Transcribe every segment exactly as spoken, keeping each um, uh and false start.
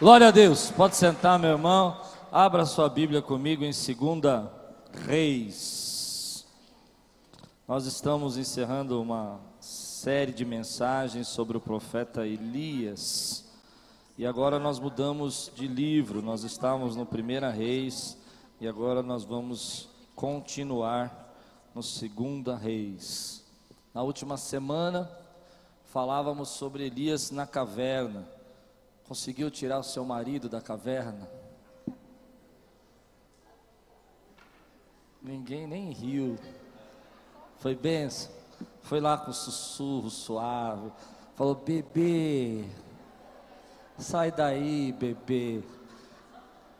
Glória a Deus, pode sentar, meu irmão. Abra sua Bíblia comigo em Segunda Reis. Nós estamos encerrando uma série de mensagens sobre o profeta Elias. E agora nós mudamos de livro, nós estávamos no Primeira Reis e agora nós vamos continuar no Segunda Reis. Na última semana falávamos sobre Elias na caverna. Conseguiu tirar o seu marido da caverna? Ninguém nem riu. Foi benção. Foi lá com um sussurro suave. Falou: bebê, sai daí, bebê.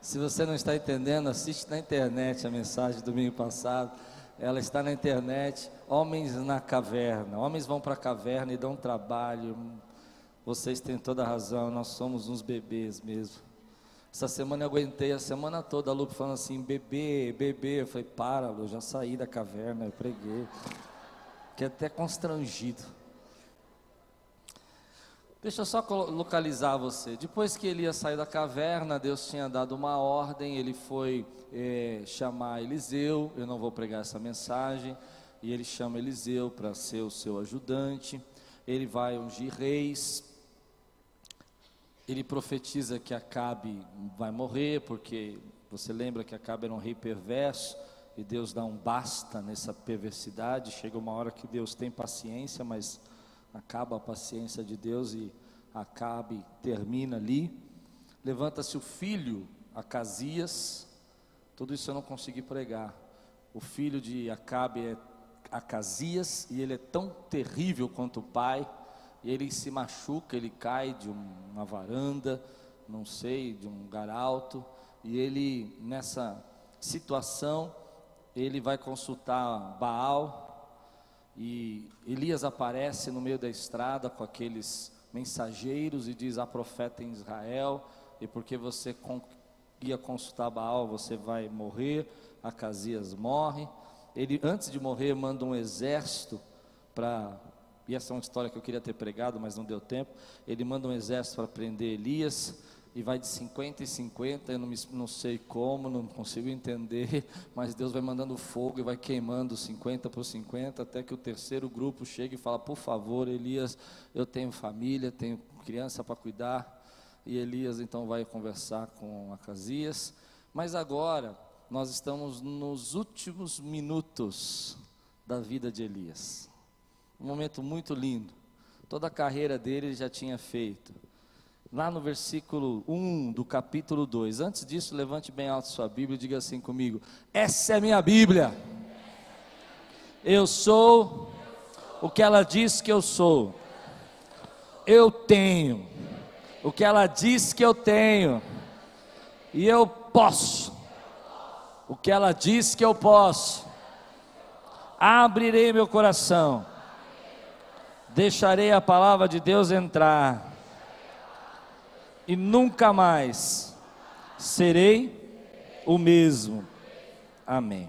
Se você não está entendendo, assiste na internet a mensagem do domingo passado. Ela está na internet. Homens na caverna. Homens vão para a caverna e dão trabalho. Vocês têm toda a razão, nós somos uns bebês mesmo. Essa semana eu aguentei a semana toda a Lupe falando assim: bebê, bebê. Eu falei: para, Lu, eu já saí da caverna, eu preguei. Fiquei até constrangido. Deixa eu só localizar você. Depois que Elias saiu da caverna, Deus tinha dado uma ordem, ele foi é, chamar Eliseu. Eu não vou pregar essa mensagem. E ele chama Eliseu para ser o seu ajudante. Ele vai ungir reis. Ele profetiza que Acabe vai morrer, porque você lembra que Acabe era um rei perverso, e Deus dá um basta nessa perversidade. Chega uma hora que Deus tem paciência, mas acaba a paciência de Deus e Acabe termina ali. Levanta-se o filho, Acazias. Tudo isso eu não consegui pregar. O filho de Acabe é Acazias, e ele é tão terrível quanto o pai. E ele se machuca, ele cai de uma varanda, não sei, de um garalto. E ele, nessa situação, ele vai consultar Baal. E Elias aparece no meio da estrada com aqueles mensageiros e diz: há profeta em Israel, e porque você ia consultar Baal, você vai morrer. Acazias morre. Ele, antes de morrer, manda um exército para... E essa é uma história que eu queria ter pregado, mas não deu tempo. Ele manda um exército para prender Elias, e vai de cinquenta em cinquenta, eu não, me, não sei como, não consigo entender, mas Deus vai mandando fogo e vai queimando cinquenta por cinquenta, até que o terceiro grupo chega e fala: por favor, Elias, eu tenho família, tenho criança para cuidar. E Elias então vai conversar com Acazias. Mas agora nós estamos nos últimos minutos da vida de Elias. Um momento muito lindo. Toda a carreira dele ele já tinha feito. Lá no versículo um do capítulo dois. Antes disso, levante bem alto sua Bíblia e diga assim comigo: essa é minha Bíblia. Eu sou o que ela diz que eu sou. Eu tenho o que ela diz que eu tenho. E eu posso o que ela diz que eu posso. Abrirei meu coração. Deixarei a palavra de Deus entrar, e nunca mais serei o mesmo. Amém.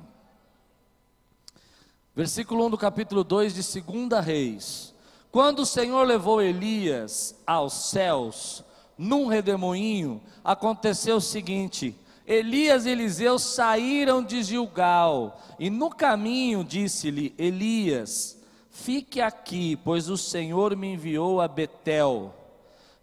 Versículo um do capítulo dois de Segunda Reis. Quando o Senhor levou Elias aos céus, num redemoinho, aconteceu o seguinte: Elias e Eliseu saíram de Gilgal, e no caminho disse-lhe Elias: fique aqui, pois o Senhor me enviou a Betel.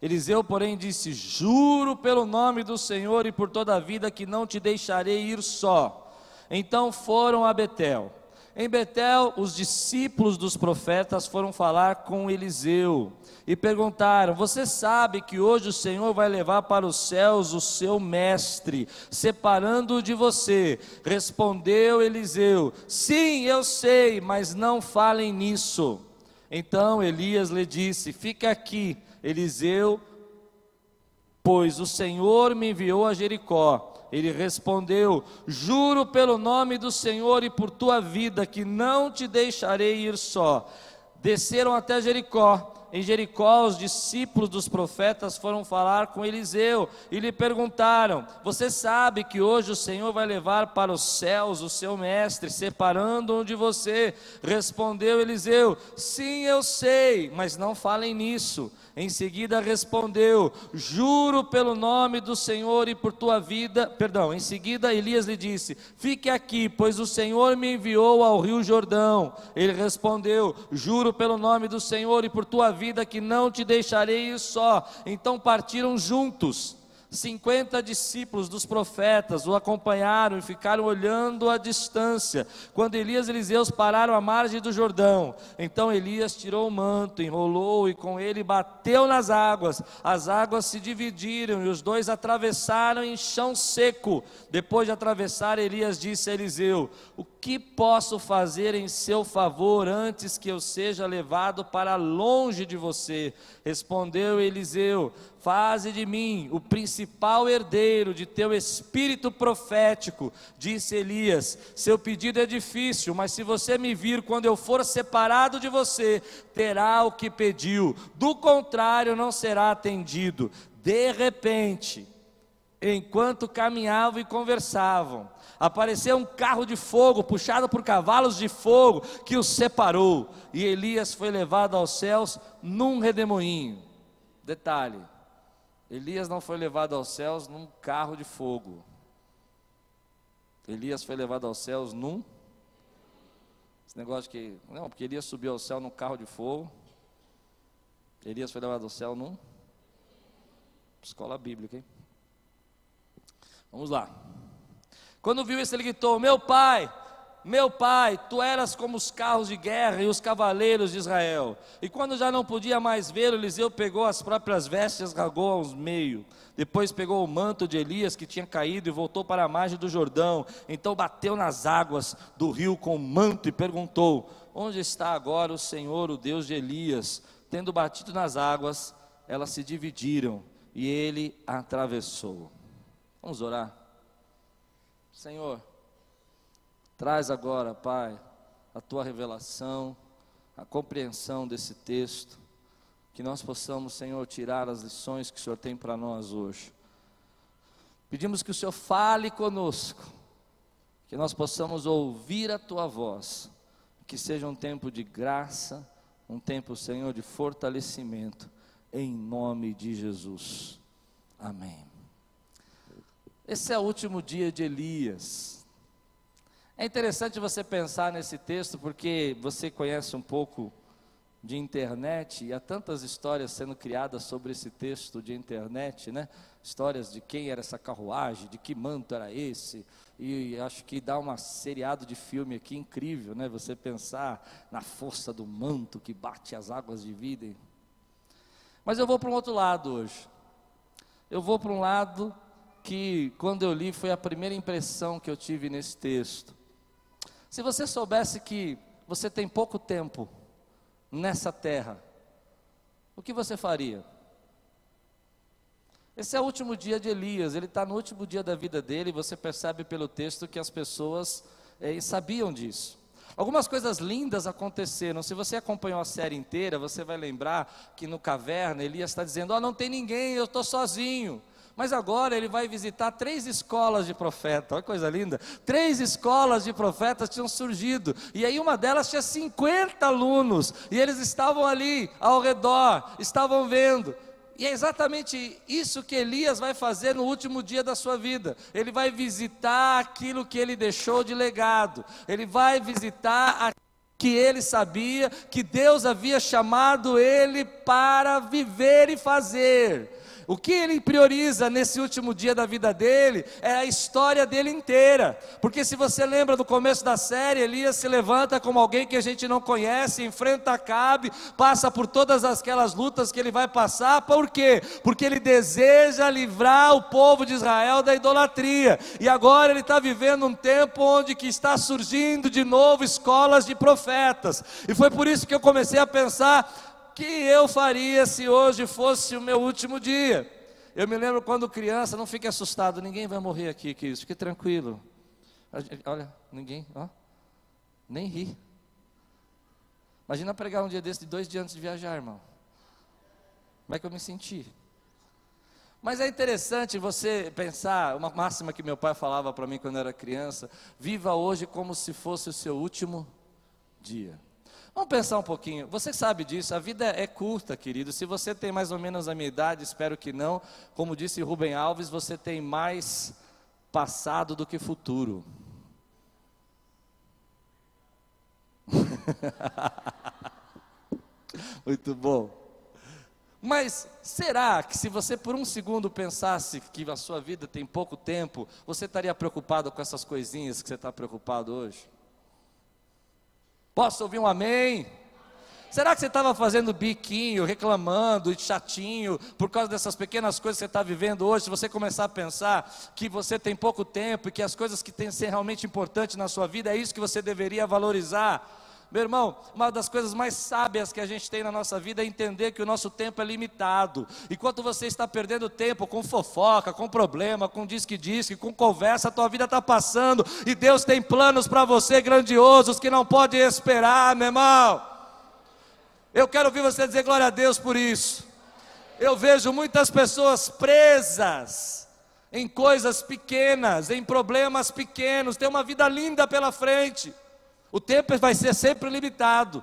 Eliseu, porém, disse: juro pelo nome do Senhor e por toda a vida que não te deixarei ir só. Então foram a Betel. Em Betel, os discípulos dos profetas foram falar com Eliseu e perguntaram: você sabe que hoje o Senhor vai levar para os céus o seu mestre, separando-o de você? Respondeu Eliseu: sim, eu sei, mas não falem nisso. Então Elias lhe disse: fica aqui, Eliseu, pois o Senhor me enviou a Jericó. Ele respondeu: juro pelo nome do Senhor e por tua vida que não te deixarei ir só. Desceram até Jericó. em Jericó, os discípulos dos profetas foram falar com Eliseu e lhe perguntaram: você sabe que hoje o Senhor vai levar para os céus o seu mestre, separando-o de você? Respondeu Eliseu: sim, eu sei, mas não falem nisso. Em seguida respondeu: juro pelo nome do Senhor e por tua vida. Perdão, em seguida Elias lhe disse: fique aqui, pois o Senhor me enviou ao rio Jordão. Ele respondeu: juro pelo nome do Senhor e por tua vida que não te deixarei ir só. Então partiram juntos. cinquenta discípulos dos profetas o acompanharam e ficaram olhando à distância. Quando Elias e Eliseu pararam à margem do Jordão, então Elias tirou o manto, enrolou-o e com ele bateu nas águas. As águas se dividiram e os dois atravessaram em chão seco. Depois de atravessar, Elias disse a Eliseu: o que posso fazer em seu favor antes que eu seja levado para longe de você? Respondeu Eliseu: faze de mim o principal herdeiro de teu espírito profético. Disse Elias: seu pedido é difícil, mas se você me vir quando eu for separado de você, terá o que pediu, do contrário não será atendido. De repente, enquanto caminhavam e conversavam, apareceu um carro de fogo, puxado por cavalos de fogo, que os separou, e Elias foi levado aos céus num redemoinho. Detalhe: Elias não foi levado aos céus num carro de fogo. Elias foi levado aos céus num... Esse negócio de que... Não, porque Elias subiu ao céu num carro de fogo. Elias foi levado ao céu num... Escola bíblica, hein? Vamos lá. Quando viu isso, ele gritou: meu pai, meu pai, tu eras como os carros de guerra e os cavaleiros de Israel. E quando já não podia mais vê-lo, Eliseu pegou as próprias vestes e as rasgou aos meios. Depois pegou o manto de Elias que tinha caído e voltou para a margem do Jordão. Então bateu nas águas do rio com o manto e perguntou: onde está agora o Senhor, o Deus de Elias? Tendo batido nas águas, elas se dividiram e ele atravessou. Vamos orar. Senhor, traz agora, Pai, a Tua revelação, a compreensão desse texto, que nós possamos, Senhor, tirar as lições que o Senhor tem para nós hoje. Pedimos que o Senhor fale conosco, que nós possamos ouvir a Tua voz, que seja um tempo de graça, um tempo, Senhor, de fortalecimento, em nome de Jesus. Amém. Esse é o último dia de Elias. É interessante você pensar nesse texto, porque você conhece um pouco de internet, e há tantas histórias sendo criadas sobre esse texto de internet, né? Histórias de quem era essa carruagem, de que manto era esse, e acho que dá uma seriado de filme aqui incrível, né? Você pensar na força do manto que bate as águas dividem. Mas eu vou para um outro lado hoje. Eu vou para um lado que, quando eu li, foi a primeira impressão que eu tive nesse texto. Se você soubesse que você tem pouco tempo nessa terra, o que você faria? Esse é o último dia de Elias, ele está no último dia da vida dele, e você percebe pelo texto que as pessoas eh, sabiam disso. Algumas coisas lindas aconteceram. Se você acompanhou a série inteira, você vai lembrar que no caverna, Elias está dizendo: ó, não tem ninguém, eu estou sozinho. Mas agora ele vai visitar três escolas de profeta. Olha que coisa linda. Três escolas de profetas tinham surgido, e aí uma delas tinha cinquenta alunos, e eles estavam ali ao redor, estavam vendo. E é exatamente isso que Elias vai fazer no último dia da sua vida. Ele vai visitar aquilo que ele deixou de legado. Ele vai visitar aquilo que ele sabia que Deus havia chamado ele para viver e fazer. O que ele prioriza nesse último dia da vida dele é a história dele inteira. Porque se você lembra do começo da série, Elias se levanta como alguém que a gente não conhece, enfrenta Acabe, passa por todas aquelas lutas que ele vai passar. Por quê? Porque ele deseja livrar o povo de Israel da idolatria. E agora ele está vivendo um tempo onde que está surgindo de novo escolas de profetas. E foi por isso que eu comecei a pensar: o que eu faria se hoje fosse o meu último dia? Eu me lembro quando criança, não fique assustado, ninguém vai morrer aqui, que isso, fique tranquilo. Olha, ninguém, ó, nem ri. Imagina pregar um dia desse, dois dias antes de viajar, irmão. Como é que eu me senti? Mas é interessante você pensar, uma máxima que meu pai falava para mim quando eu era criança: viva hoje como se fosse o seu último dia. Vamos pensar um pouquinho, você sabe disso, a vida é curta, querido. Se você tem mais ou menos a minha idade, espero que não, como disse Rubem Alves, você tem mais passado do que futuro. Muito bom. Mas será que se você por um segundo pensasse que a sua vida tem pouco tempo, você estaria preocupado com essas coisinhas que você está preocupado hoje? Posso ouvir um amém? Será que você estava fazendo biquinho, reclamando e chatinho por causa dessas pequenas coisas que você está vivendo hoje? Se você começar a pensar que você tem pouco tempo e que as coisas que têm que ser realmente importantes na sua vida, é isso que você deveria valorizar. Meu irmão, uma das coisas mais sábias que a gente tem na nossa vida é entender que o nosso tempo é limitado. Enquanto você está perdendo tempo com fofoca, com problema, com disque-disque, com conversa, a tua vida está passando e Deus tem planos para você grandiosos que não pode esperar, meu irmão. Eu quero ouvir você dizer glória a Deus por isso. Eu vejo muitas pessoas presas em coisas pequenas, em problemas pequenos, tem uma vida linda pela frente. O tempo vai ser sempre limitado,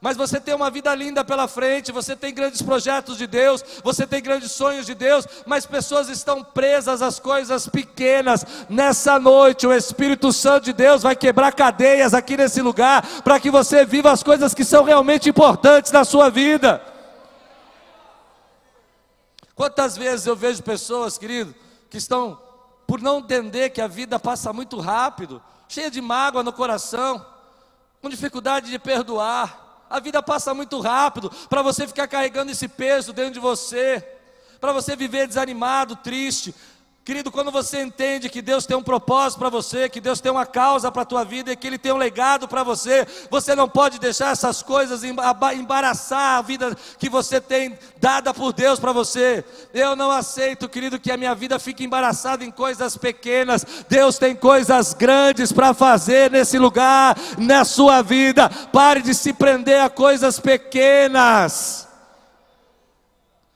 mas você tem uma vida linda pela frente, você tem grandes projetos de Deus, você tem grandes sonhos de Deus, mas pessoas estão presas às coisas pequenas. Nessa noite o Espírito Santo de Deus vai quebrar cadeias aqui nesse lugar, para que você viva as coisas que são realmente importantes na sua vida. Quantas vezes eu vejo pessoas, querido, que estão, por não entender que a vida passa muito rápido, cheia de mágoa no coração, com dificuldade de perdoar. A vida passa muito rápido para você ficar carregando esse peso dentro de você, para você viver desanimado, triste. Querido, quando você entende que Deus tem um propósito para você, que Deus tem uma causa para a tua vida e que Ele tem um legado para você, você não pode deixar essas coisas embaraçar a vida que você tem dada por Deus para você. Eu não aceito, querido, que a minha vida fique embaraçada em coisas pequenas. Deus tem coisas grandes para fazer nesse lugar, na sua vida. Pare de se prender a coisas pequenas.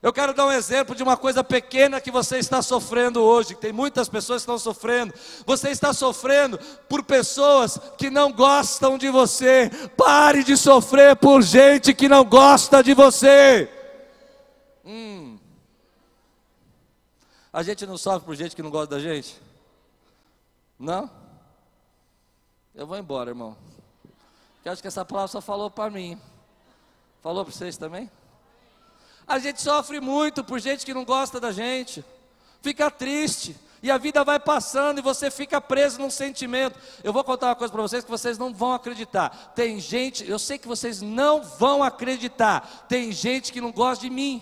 Eu quero dar um exemplo de uma coisa pequena que você está sofrendo hoje, que tem muitas pessoas que estão sofrendo. Você está sofrendo por pessoas que não gostam de você. Pare de sofrer por gente que não gosta de você. Hum. A gente não sofre por gente que não gosta da gente? Não? Eu vou embora, irmão. Porque acho que essa palavra só falou para mim. Falou para vocês também? A gente sofre muito por gente que não gosta da gente, fica triste, e a vida vai passando e você fica preso num sentimento. Eu vou contar uma coisa para vocês que vocês não vão acreditar. Tem gente, eu sei que vocês não vão acreditar, tem gente que não gosta de mim.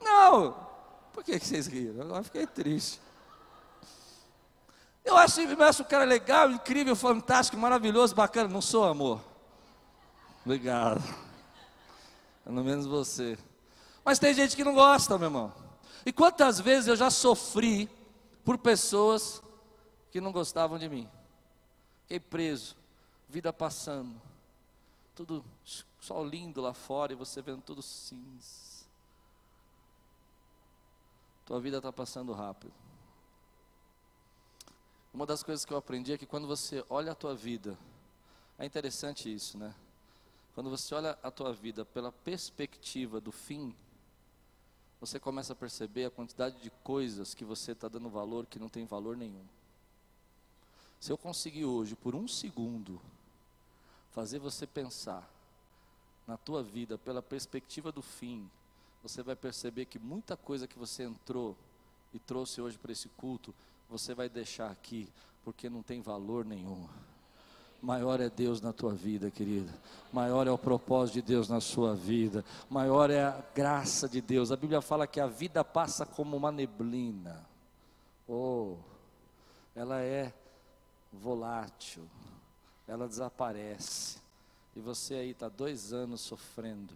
Não, por que vocês riram? Agora fiquei triste. Eu acho, eu acho um cara legal, incrível, fantástico, maravilhoso, bacana. Não sou, amor? Obrigado, pelo menos você. Mas tem gente que não gosta, meu irmão. E quantas vezes eu já sofri por pessoas que não gostavam de mim. Fiquei preso, vida passando, tudo sol lindo lá fora e você vendo tudo cinza. Tua vida está passando rápido. Uma das coisas que eu aprendi é que quando você olha a tua vida, é interessante isso, né? Quando você olha a tua vida pela perspectiva do fim, você começa a perceber a quantidade de coisas que você está dando valor, que não tem valor nenhum. Se eu conseguir hoje, por um segundo, fazer você pensar na tua vida pela perspectiva do fim, você vai perceber que muita coisa que você entrou e trouxe hoje para esse culto, você vai deixar aqui, porque não tem valor nenhum. Maior é Deus na tua vida, querida. Maior é o propósito de Deus na sua vida. Maior é a graça de Deus. A Bíblia fala que a vida passa como uma neblina. Oh, ela é volátil. Ela desaparece. E você aí está dois anos sofrendo,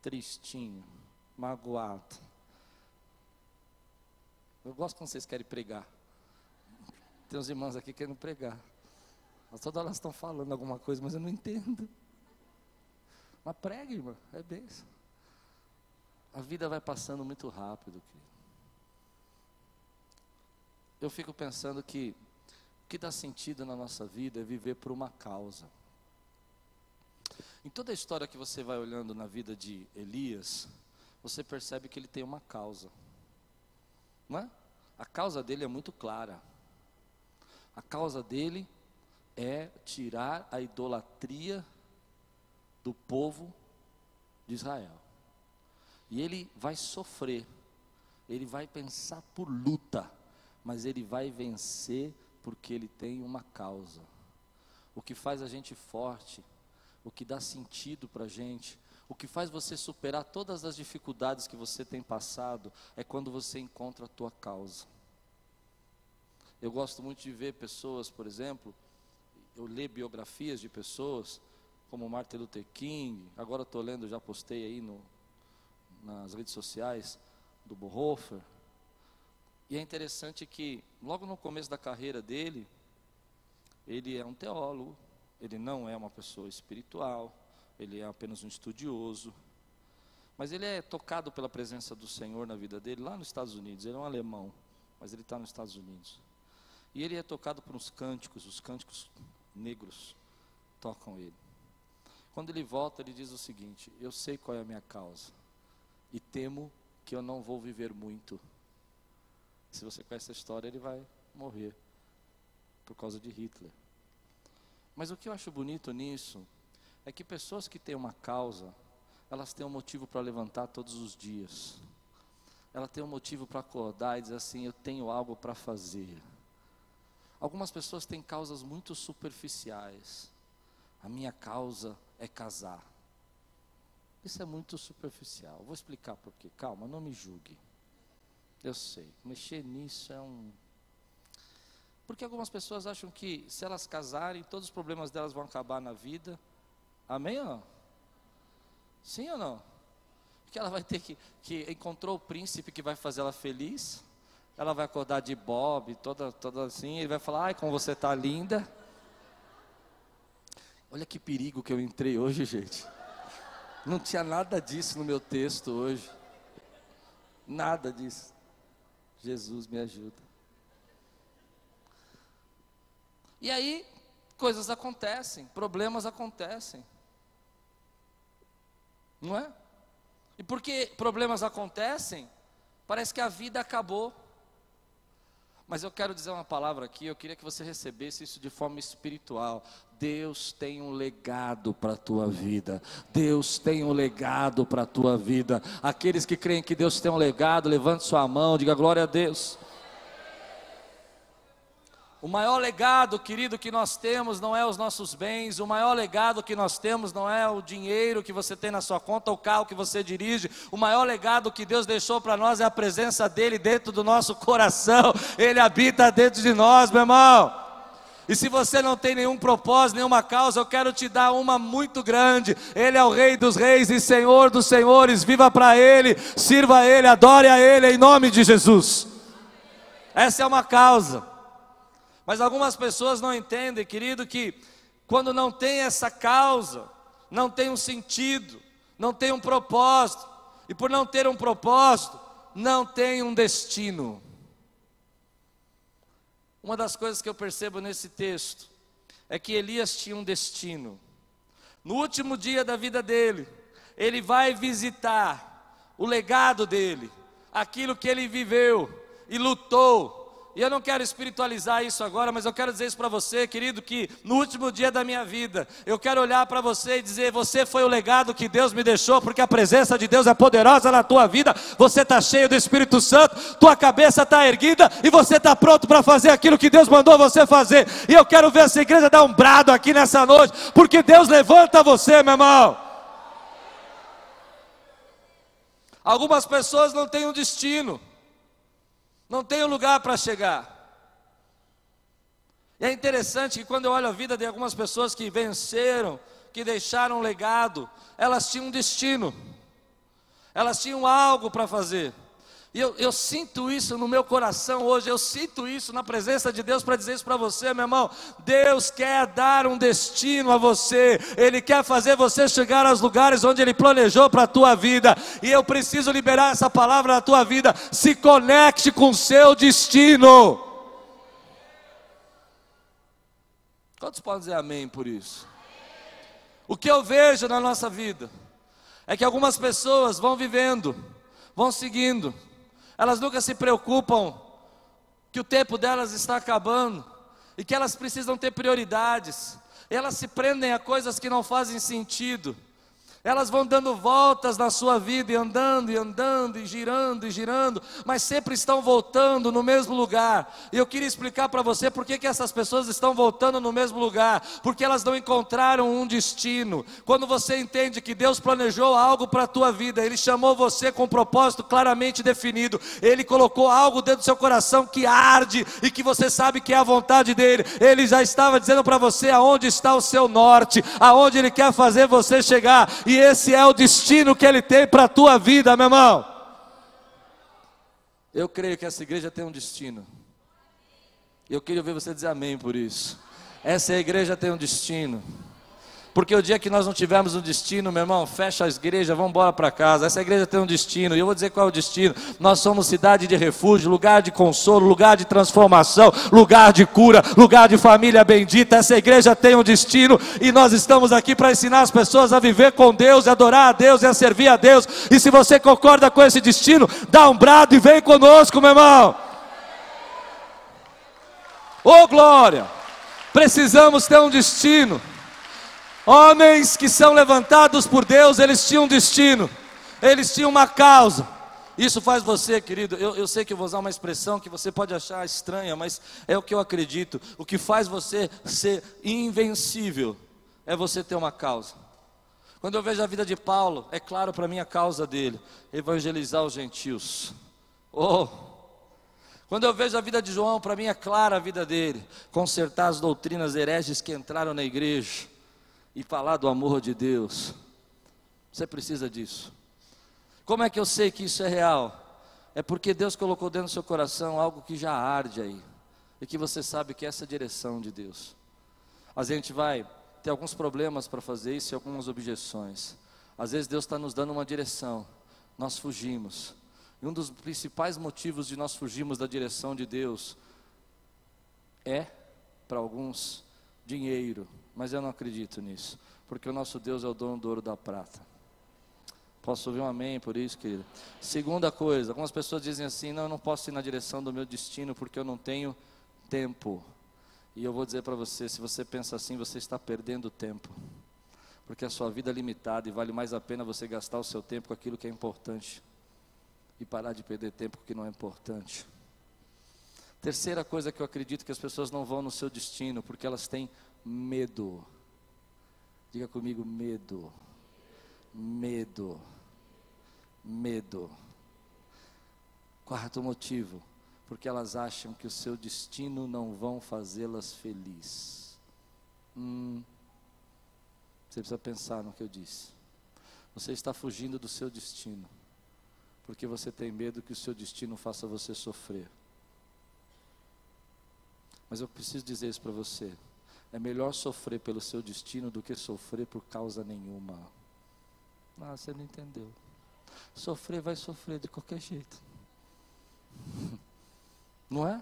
tristinho, magoado. Eu gosto quando vocês querem pregar. Tem uns irmãos aqui querendo pregar. Toda hora elas estão falando alguma coisa, mas eu não entendo. Mas pregue, irmã, é bênção. A vida vai passando muito rápido, querido. Eu fico pensando que o que dá sentido na nossa vida é viver por uma causa. Em toda a história que você vai olhando na vida de Elias, você percebe que ele tem uma causa, não é? A causa dele é muito clara. A causa dele é tirar a idolatria do povo de Israel. E ele vai sofrer, ele vai pensar por luta, mas ele vai vencer porque ele tem uma causa. O que faz a gente forte, o que dá sentido para a gente, o que faz você superar todas as dificuldades que você tem passado, é quando você encontra a tua causa. Eu gosto muito de ver pessoas, por exemplo, eu leio biografias de pessoas, como Martin Luther King, agora estou lendo, já postei aí no, nas redes sociais, do Bonhoeffer. E é interessante que, logo no começo da carreira dele, ele é um teólogo, ele não é uma pessoa espiritual, ele é apenas um estudioso, mas ele é tocado pela presença do Senhor na vida dele, lá nos Estados Unidos. Ele é um alemão, mas ele está nos Estados Unidos. E ele é tocado por uns cânticos, os cânticos negros tocam ele. Quando ele volta, ele diz o seguinte: eu sei qual é a minha causa, e temo que eu não vou viver muito. Se você conhece a história, ele vai morrer por causa de Hitler. Mas o que eu acho bonito nisso, é que pessoas que têm uma causa, elas têm um motivo para levantar todos os dias. Ela tem um motivo para acordar e dizer assim, eu tenho algo para fazer. Algumas pessoas têm causas muito superficiais. A minha causa é casar. Isso é muito superficial. Vou explicar por quê. Calma, não me julgue. Eu sei, mexer nisso é um... Porque algumas pessoas acham que se elas casarem, todos os problemas delas vão acabar na vida. Amém ou não? Sim ou não? Porque ela vai ter que... que encontrou o príncipe que vai fazer ela feliz. Ela vai acordar de Bob, toda, toda assim, ele vai falar, ai, como você está linda. Olha que perigo que eu entrei hoje, gente. Não tinha nada disso no meu texto hoje. Nada disso. Jesus me ajuda. E aí, coisas acontecem, problemas acontecem. Não é? E porque problemas acontecem, parece que a vida acabou. Mas eu quero dizer uma palavra aqui, eu queria que você recebesse isso de forma espiritual. Deus tem um legado para a tua vida. Deus tem um legado para a tua vida. Aqueles que creem que Deus tem um legado, levante sua mão, diga glória a Deus. O maior legado, querido, que nós temos não é os nossos bens. O maior legado que nós temos não é o dinheiro que você tem na sua conta, o carro que você dirige. O maior legado que Deus deixou para nós é a presença dEle dentro do nosso coração. Ele habita dentro de nós, meu irmão. E se você não tem nenhum propósito, nenhuma causa, eu quero te dar uma muito grande. Ele é o Rei dos Reis e Senhor dos Senhores. Viva para Ele, sirva a Ele, adore a Ele em nome de Jesus. Essa é uma causa. Mas algumas pessoas não entendem, querido, que quando não tem essa causa, não tem um sentido, não tem um propósito. E por não ter um propósito, não tem um destino. Uma das coisas que eu percebo nesse texto, é que Elias tinha um destino. No último dia da vida dele, ele vai visitar o legado dele, aquilo que ele viveu e lutou. E eu não quero espiritualizar isso agora, mas eu quero dizer isso para você, querido, que no último dia da minha vida, eu quero olhar para você e dizer, você foi o legado que Deus me deixou, porque a presença de Deus é poderosa na tua vida, você está cheio do Espírito Santo, tua cabeça está erguida, e você está pronto para fazer aquilo que Deus mandou você fazer. E eu quero ver essa igreja dar um brado aqui nessa noite, porque Deus levanta você, meu irmão. Algumas pessoas não têm um destino, não tem um lugar para chegar. E é interessante que quando eu olho a vida de algumas pessoas que venceram, que deixaram um legado, elas tinham um destino, elas tinham algo para fazer. E eu, eu sinto isso no meu coração hoje, eu sinto isso na presença de Deus para dizer isso para você, meu irmão. Deus quer dar um destino a você, Ele quer fazer você chegar aos lugares onde Ele planejou para a tua vida. E eu preciso liberar essa palavra na tua vida: se conecte com o seu destino. Quantos podem dizer amém por isso? O que eu vejo na nossa vida é que algumas pessoas vão vivendo, vão seguindo, elas nunca se preocupam que o tempo delas está acabando e que elas precisam ter prioridades. Elas se prendem a coisas que não fazem sentido. Elas vão dando voltas na sua vida e andando, e andando, e girando, e girando, mas sempre estão voltando no mesmo lugar. E eu queria explicar para você por que que essas pessoas estão voltando no mesmo lugar: porque elas não encontraram um destino. Quando você entende que Deus planejou algo para a tua vida, Ele chamou você com um propósito claramente definido, Ele colocou algo dentro do seu coração que arde, e que você sabe que é a vontade dEle. Ele já estava dizendo para você aonde está o seu norte, aonde Ele quer fazer você chegar. E esse é o destino que Ele tem para a tua vida, meu irmão. Eu creio que essa igreja tem um destino. Eu queria ouvir você dizer amém por isso. Essa igreja tem um destino. Porque o dia que nós não tivermos um destino, meu irmão, fecha a igreja, vamos embora para casa. Essa igreja tem um destino, e eu vou dizer qual é o destino. Nós somos cidade de refúgio, lugar de consolo, lugar de transformação, lugar de cura, lugar de família bendita. Essa igreja tem um destino, e nós estamos aqui para ensinar as pessoas a viver com Deus, a adorar a Deus e a servir a Deus. E se você concorda com esse destino, dá um brado e vem conosco, meu irmão. Ô glória, precisamos ter um destino. Homens que são levantados por Deus, eles tinham um destino, eles tinham uma causa. Isso faz você, querido, eu, eu sei que eu vou usar uma expressão que você pode achar estranha, mas é o que eu acredito. O que faz você ser invencível é você ter uma causa. Quando eu vejo a vida de Paulo, é claro para mim a causa dele: evangelizar os gentios. Oh! Quando eu vejo a vida de João, para mim é clara a vida dele: consertar as doutrinas hereges que entraram na igreja e falar do amor de Deus. Você precisa disso. Como é que eu sei que isso é real? É porque Deus colocou dentro do seu coração algo que já arde aí, e que você sabe que é essa direção de Deus. A gente vai ter alguns problemas para fazer isso e algumas objeções. Às vezes Deus está nos dando uma direção, nós fugimos. E um dos principais motivos de nós fugirmos da direção de Deus é, para alguns, dinheiro. Mas eu não acredito nisso, porque o nosso Deus é o dono do ouro e da prata. Posso ouvir um amém por isso, querido? Segunda coisa, algumas pessoas dizem assim: não, eu não posso ir na direção do meu destino porque eu não tenho tempo. E eu vou dizer para você, se você pensa assim, você está perdendo tempo, porque a sua vida é limitada e vale mais a pena você gastar o seu tempo com aquilo que é importante e parar de perder tempo com o que não é importante. Terceira coisa que eu acredito que as pessoas não vão no seu destino, porque elas têm medo. Diga comigo: medo. Medo. Medo. Quarto motivo: porque elas acham que o seu destino não vão fazê-las felizes. Hum, você precisa pensar no que eu disse. Você está fugindo do seu destino, porque você tem medo que o seu destino faça você sofrer. Mas eu preciso dizer isso para você: é melhor sofrer pelo seu destino do que sofrer por causa nenhuma. Ah, você não entendeu. Sofrer vai sofrer de qualquer jeito. Não é?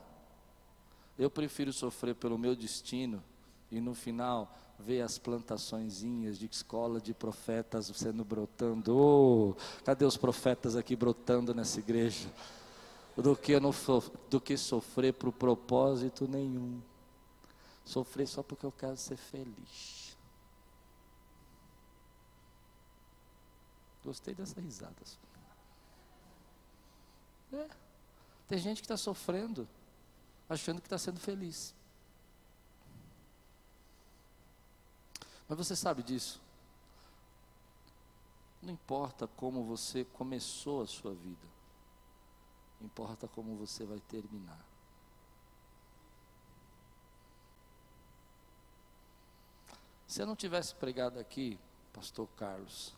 Eu prefiro sofrer pelo meu destino e no final ver as plantaçõezinhas de escola de profetas sendo brotando. Oh, cadê os profetas aqui brotando nessa igreja? Do que, eu não sof- do que sofrer por propósito nenhum. Sofrer só porque eu quero ser feliz. Gostei dessa risada. É. Tem gente que está sofrendo, achando que está sendo feliz. Mas você sabe disso. Não importa como você começou a sua vida, importa como você vai terminar. Se eu não tivesse pregado aqui, pastor Carlos,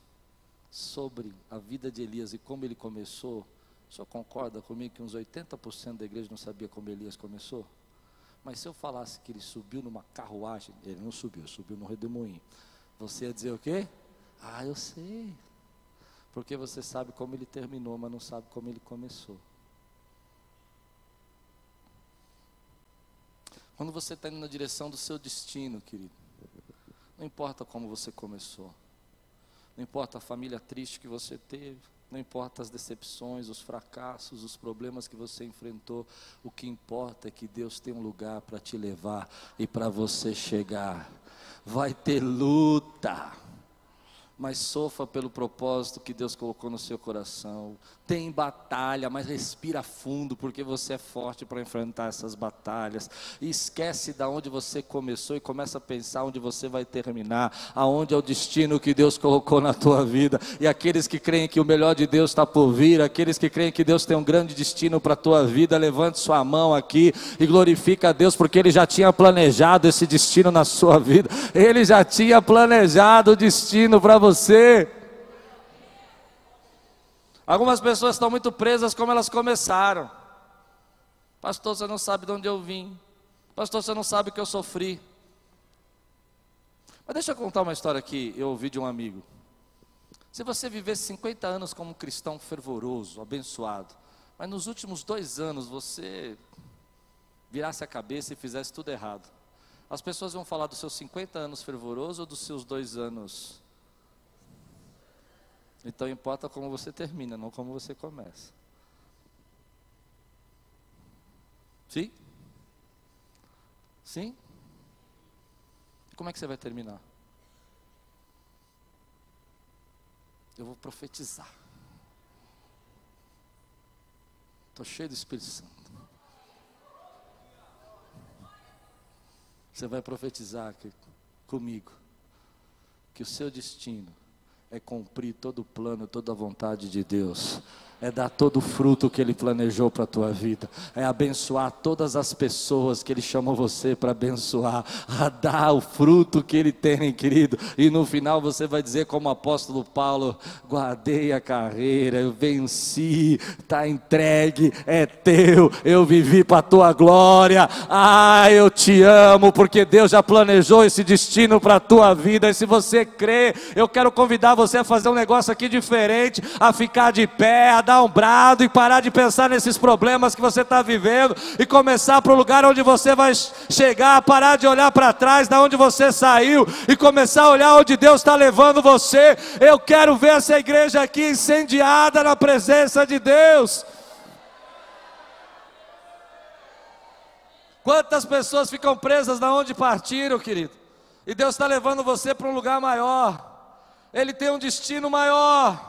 sobre a vida de Elias e como ele começou, O senhor concorda comigo que uns oitenta por cento da igreja não sabia como Elias começou? Mas se eu falasse que ele subiu numa carruagem, ele não subiu, subiu num redemoinho, você ia dizer o quê? Ah, eu sei. Porque você sabe como ele terminou, mas não sabe como ele começou. Quando você está indo na direção do seu destino, querido, não importa como você começou, não importa a família triste que você teve, não importa as decepções, os fracassos, os problemas que você enfrentou, o que importa é que Deus tem um lugar para te levar e para você chegar. Vai ter luta, mas sofra pelo propósito que Deus colocou no seu coração. Tem batalha, mas respira fundo, porque você é forte para enfrentar essas batalhas. E esquece de onde você começou e começa a pensar onde você vai terminar, aonde é o destino que Deus colocou na tua vida. E aqueles que creem que o melhor de Deus está por vir, aqueles que creem que Deus tem um grande destino para a tua vida, levante sua mão aqui e glorifica a Deus, porque Ele já tinha planejado esse destino na sua vida. Ele já tinha planejado o destino para você. Você. Algumas pessoas estão muito presas como elas começaram. Pastor, você não sabe de onde eu vim. Pastor, você não sabe o que eu sofri. Mas deixa eu contar uma história que eu ouvi de um amigo. Se você vivesse cinquenta anos como um cristão fervoroso, abençoado, mas nos últimos dois anos você virasse a cabeça e fizesse tudo errado, as pessoas vão falar dos seus cinquenta anos fervoroso ou dos seus dois anos? Então importa como você termina, não como você começa. Sim? Sim? Como é que você vai terminar? Eu vou profetizar. Estou cheio do Espírito Santo. Você vai profetizar que, comigo, que o seu destino é cumprir todo o plano, toda a vontade de Deus. É dar todo o fruto que Ele planejou para a tua vida. É abençoar todas as pessoas que Ele chamou você para abençoar. A dar o fruto que Ele tem, querido. E no final você vai dizer como o apóstolo Paulo: guardei a carreira, eu venci, está entregue, é teu, eu vivi para a tua glória. Ah, eu te amo, porque Deus já planejou esse destino para a tua vida. E se você crê, eu quero convidar você a fazer um negócio aqui diferente, a ficar de pé, a dar um brado e parar de pensar nesses problemas que você está vivendo e começar para o lugar onde você vai chegar, parar de olhar para trás, da onde você saiu, e começar a olhar onde Deus está levando você. Eu quero ver essa igreja aqui incendiada na presença de Deus. Quantas pessoas ficam presas da onde partiram, querido, e Deus está levando você para um lugar maior. Ele tem um destino maior,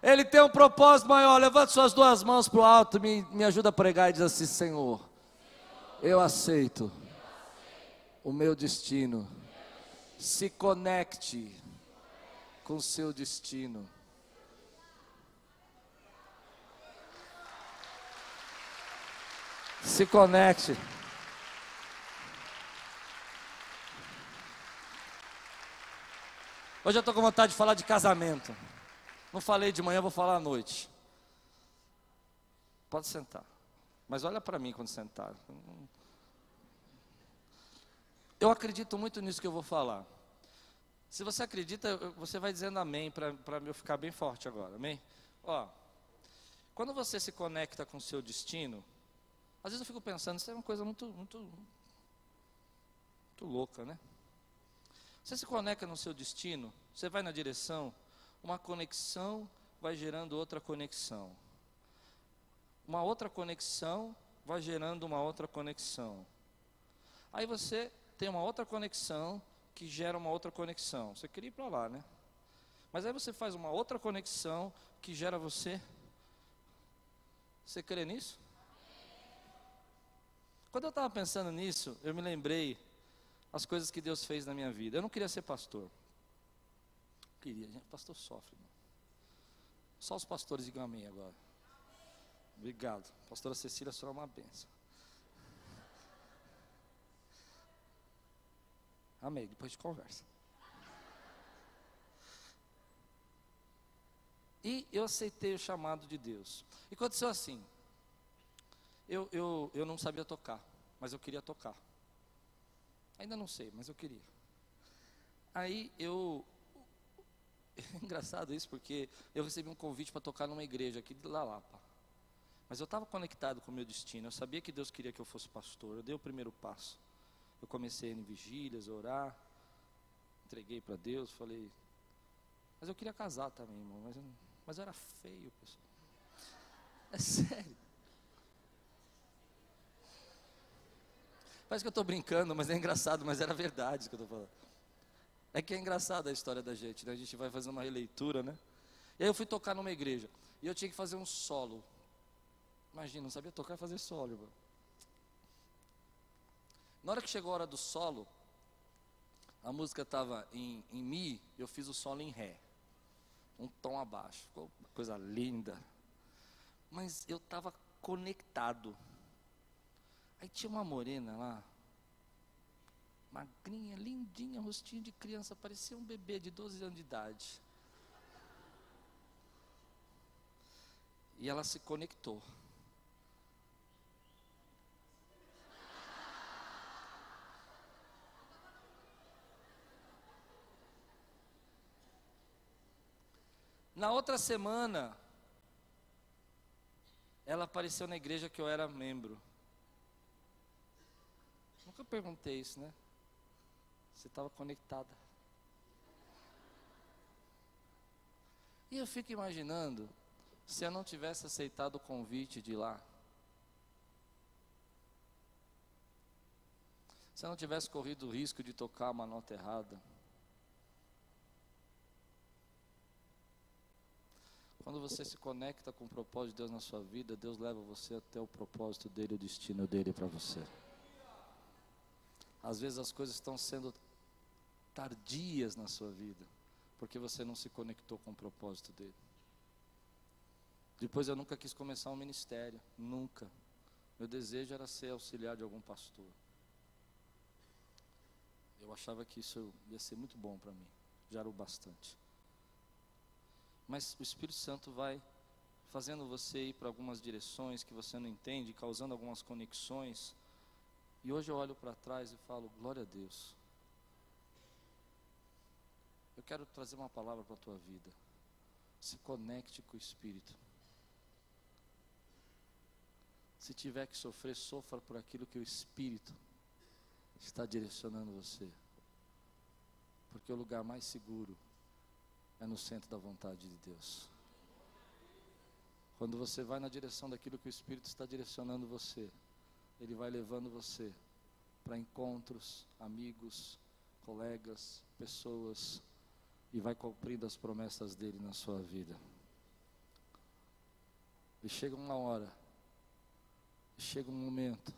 Ele tem um propósito maior. Levante suas duas mãos para o alto, me, me ajuda a pregar e diz assim: Senhor, eu aceito o meu destino. Se conecte com o seu destino. Se conecte. Hoje eu estou com vontade de falar de casamento. Não falei de manhã, vou falar à noite. Pode sentar. Mas olha para mim quando sentar. Eu acredito muito nisso que eu vou falar. Se você acredita, você vai dizendo amém, para eu ficar bem forte agora, amém? Ó, quando você se conecta com o seu destino, às vezes eu fico pensando, isso é uma coisa muito, muito, muito louca, né? Você se conecta no seu destino, você vai na direção. Uma conexão vai gerando outra conexão. Uma outra conexão vai gerando uma outra conexão. Aí você tem uma outra conexão que gera uma outra conexão. Você queria ir para lá, né? Mas aí você faz uma outra conexão que gera você. Você crê nisso? Quando eu estava pensando nisso, eu me lembrei as coisas que Deus fez na minha vida. Eu não queria ser pastor. Queria, gente, pastor sofre, irmão. Só os pastores digam amém agora. Obrigado, pastora Cecília, a senhora é uma benção. Amém, depois de conversa. E eu aceitei o chamado de Deus. E aconteceu assim, eu, eu, eu não sabia tocar, mas eu queria tocar. Ainda não sei, mas eu queria. Aí eu... É engraçado isso, porque eu recebi um convite para tocar numa igreja aqui de Lalapa. Mas eu estava conectado com o meu destino, eu sabia que Deus queria que eu fosse pastor, eu dei o primeiro passo. Eu comecei a ir em vigílias, a orar, entreguei para Deus, falei... Mas eu queria casar também, irmão, mas eu, mas eu era feio, pessoal. É sério. Parece que eu estou brincando, mas é engraçado, mas era verdade isso que eu estou falando. É que é engraçada a história da gente, né? A gente vai fazendo uma releitura, né? E aí eu fui tocar numa igreja, e eu tinha que fazer um solo. Imagina, não sabia tocar e fazer solo, irmão. Na hora que chegou a hora do solo, a música estava em, em Mi, eu fiz o solo em Ré. Um tom abaixo, ficou uma coisa linda. Mas eu estava conectado. Aí tinha uma morena lá, magrinha, lindinha, rostinho de criança, parecia um bebê de doze anos de idade. E ela se conectou. Na outra semana, ela apareceu na igreja que eu era membro. Nunca perguntei isso, né? Você estava conectada. E eu fico imaginando, se eu não tivesse aceitado o convite de ir lá, se eu não tivesse corrido o risco de tocar uma nota errada. Quando você se conecta com o propósito de Deus na sua vida, Deus leva você até o propósito dele, o destino dele para você. Às vezes as coisas estão sendo tardias na sua vida, porque você não se conectou com o propósito dele. Depois eu nunca quis começar um ministério, nunca. Meu desejo era ser auxiliar de algum pastor. Eu achava que isso ia ser muito bom para mim, já era o bastante. Mas o Espírito Santo vai fazendo você ir para algumas direções que você não entende, causando algumas conexões. E hoje eu olho para trás e falo, glória a Deus. Eu quero trazer uma palavra para a tua vida. Se conecte com o Espírito. Se tiver que sofrer, sofra por aquilo que o Espírito está direcionando você. Porque o lugar mais seguro é no centro da vontade de Deus. Quando você vai na direção daquilo que o Espírito está direcionando você, Ele vai levando você para encontros, amigos, colegas, pessoas, e vai cumprindo as promessas dEle na sua vida. E chega uma hora, chega um momento,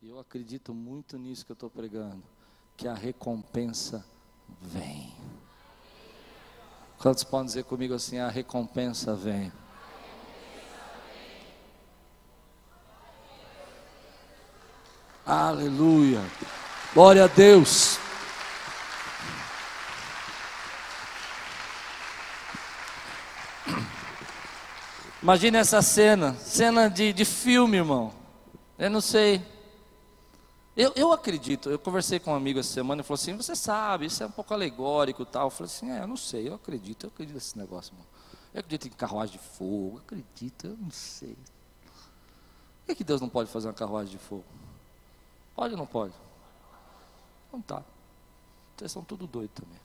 e eu acredito muito nisso que eu estou pregando, que a recompensa vem. Quantos podem dizer comigo assim, a recompensa vem? Aleluia! Glória a Deus! Imagina essa cena, cena de, de filme, irmão. Eu não sei. Eu, eu acredito, eu conversei com um amigo essa semana, ele falou assim, você sabe, isso é um pouco alegórico e tal. Eu falei assim, é, eu não sei, eu acredito, eu acredito nesse negócio, irmão. Eu acredito em carruagem de fogo, eu acredito, eu não sei. Por que, que Deus não pode fazer uma carruagem de fogo? Pode ou não pode? Não tá. Vocês são tudo doido também.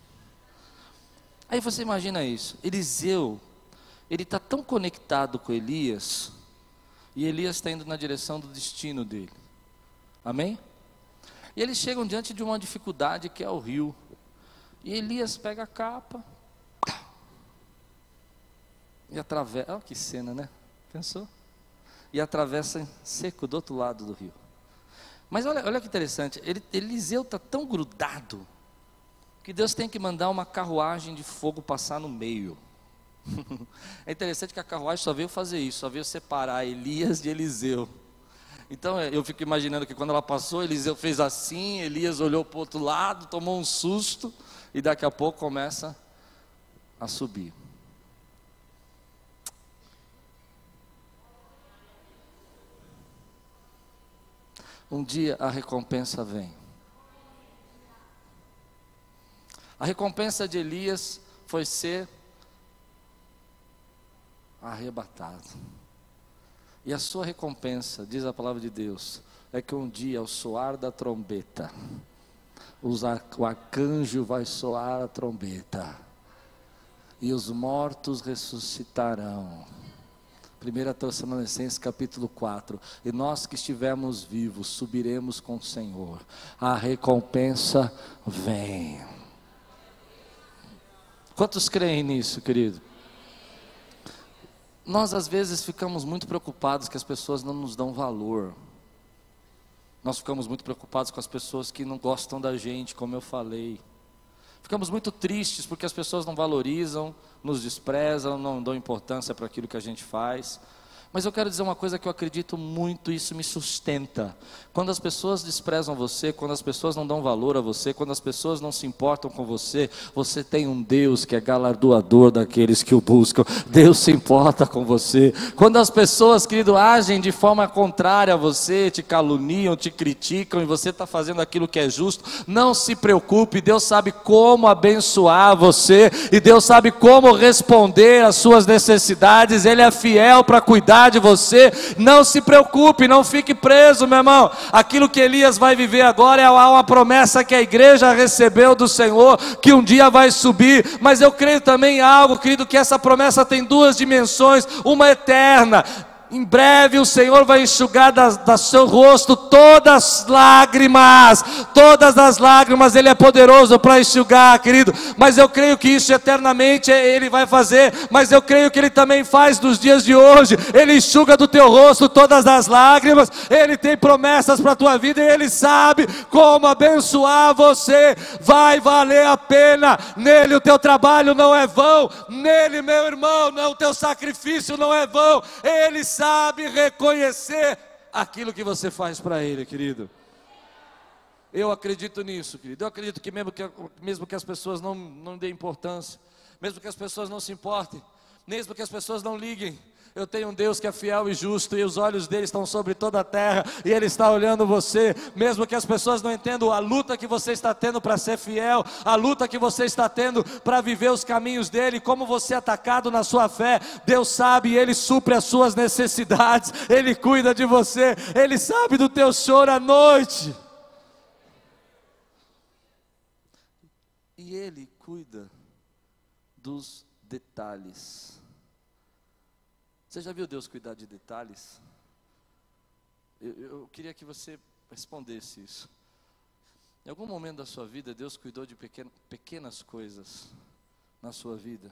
Aí você imagina isso, Eliseu, ele está tão conectado com Elias, e Elias está indo na direção do destino dele. Amém? E eles chegam diante de uma dificuldade que é o rio. E Elias pega a capa e atravessa. Olha que cena, né? Pensou? E atravessa em seco do outro lado do rio. Mas olha, olha que interessante, ele, Eliseu está tão grudado que Deus tem que mandar uma carruagem de fogo passar no meio. É interessante que a carruagem só veio fazer isso, só veio separar Elias de Eliseu. Então eu fico imaginando que quando ela passou, Eliseu fez assim, Elias olhou para o outro lado, tomou um susto, e daqui a pouco começa a subir. um dia a recompensa vem. A recompensa de Elias foi ser arrebatado. E a sua recompensa, diz a palavra de Deus, é que um dia ao soar da trombeta, os ar, o arcanjo vai soar a trombeta, e os mortos ressuscitarão. Primeira Tessalonicenses capítulo quatro, e nós que estivermos vivos, subiremos com o Senhor, a recompensa vem. Quantos creem nisso, querido? Nós às vezes ficamos muito preocupados que as pessoas não nos dão valor. Nós ficamos muito preocupados com as pessoas que não gostam da gente, como eu falei. Ficamos muito tristes porque as pessoas não valorizam, nos desprezam, não dão importância para aquilo que a gente faz. Mas eu quero dizer uma coisa que eu acredito muito, isso me sustenta. Quando as pessoas desprezam você, quando as pessoas não dão valor a você, quando as pessoas não se importam com você, você tem um Deus que é galardoador daqueles que o buscam. Deus se importa com você. Quando as pessoas, querido, agem de forma contrária a você, te caluniam, te criticam, e você está fazendo aquilo que é justo, não se preocupe, Deus sabe como abençoar você, e Deus sabe como responder às suas necessidades. Ele é fiel para cuidar de você. Não se preocupe, não fique preso, meu irmão. Aquilo que Elias vai viver agora é uma promessa que a igreja recebeu do Senhor, que um dia vai subir. Mas eu creio também em algo, querido, que essa promessa tem duas dimensões: uma eterna. Em breve o Senhor vai enxugar do seu rosto todas as lágrimas, todas as lágrimas. Ele é poderoso para enxugar, querido. Mas eu creio que isso eternamente Ele vai fazer. Mas eu creio que Ele também faz nos dias de hoje. Ele enxuga do teu rosto todas as lágrimas. Ele tem promessas para a tua vida e Ele sabe como abençoar você. Vai valer a pena. Nele o teu trabalho não é vão. Nele, meu irmão, não, o teu sacrifício não é vão. Ele sabe sabe reconhecer aquilo que você faz para Ele, querido. Eu acredito nisso, querido. Eu acredito que mesmo que, mesmo que as pessoas não, não dêem importância, mesmo que as pessoas não se importem, mesmo que as pessoas não liguem, eu tenho um Deus que é fiel e justo, e os olhos dele estão sobre toda a terra, e Ele está olhando você. Mesmo que as pessoas não entendam a luta que você está tendo para ser fiel, a luta que você está tendo para viver os caminhos dele, como você é atacado na sua fé, Deus sabe, e Ele supre as suas necessidades. Ele cuida de você, Ele sabe do teu choro à noite, e Ele cuida dos detalhes. Você já viu Deus cuidar de detalhes? Eu, eu queria que você respondesse isso. Em algum momento da sua vida, Deus cuidou de pequeno, pequenas coisas na sua vida.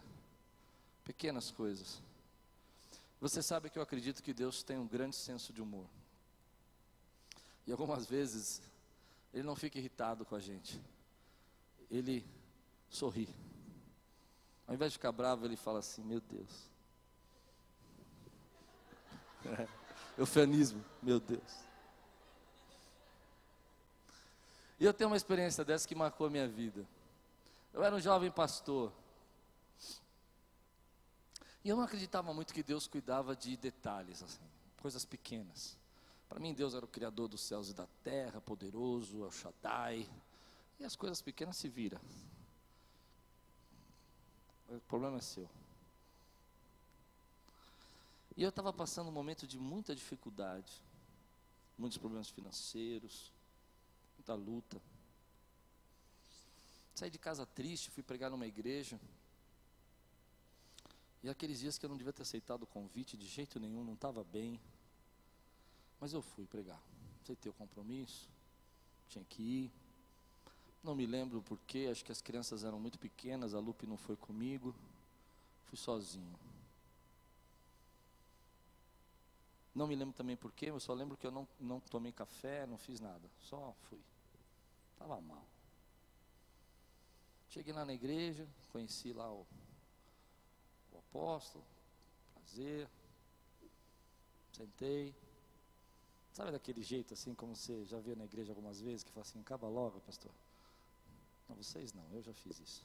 Pequenas coisas. Você sabe que eu acredito que Deus tem um grande senso de humor. E algumas vezes, Ele não fica irritado com a gente. Ele sorri. Ao invés de ficar bravo, Ele fala assim: meu Deus. É, eufemismo, meu Deus. E eu tenho uma experiência dessa que marcou a minha vida. Eu era um jovem pastor, e eu não acreditava muito que Deus cuidava de detalhes, assim, coisas pequenas. Para mim, Deus era o Criador dos céus e da terra, poderoso, El Shaddai, e as coisas pequenas se viram. O problema é seu. E eu estava passando um momento de muita dificuldade, muitos problemas financeiros, muita luta. Saí de casa triste, fui pregar numa igreja, e aqueles dias que eu não devia ter aceitado o convite de jeito nenhum, não estava bem, mas eu fui pregar, aceitei o compromisso, tinha que ir. Não me lembro porquê, acho que as crianças eram muito pequenas, a Lupe não foi comigo, fui sozinho. Não me lembro também porquê, eu só lembro que eu não, não tomei café, não fiz nada, só fui. Estava mal. Cheguei lá na igreja, conheci lá o, o apóstolo, prazer, sentei. Sabe daquele jeito assim, como você já viu na igreja algumas vezes, que fala assim: acaba logo, pastor. Não, vocês não, eu já fiz isso.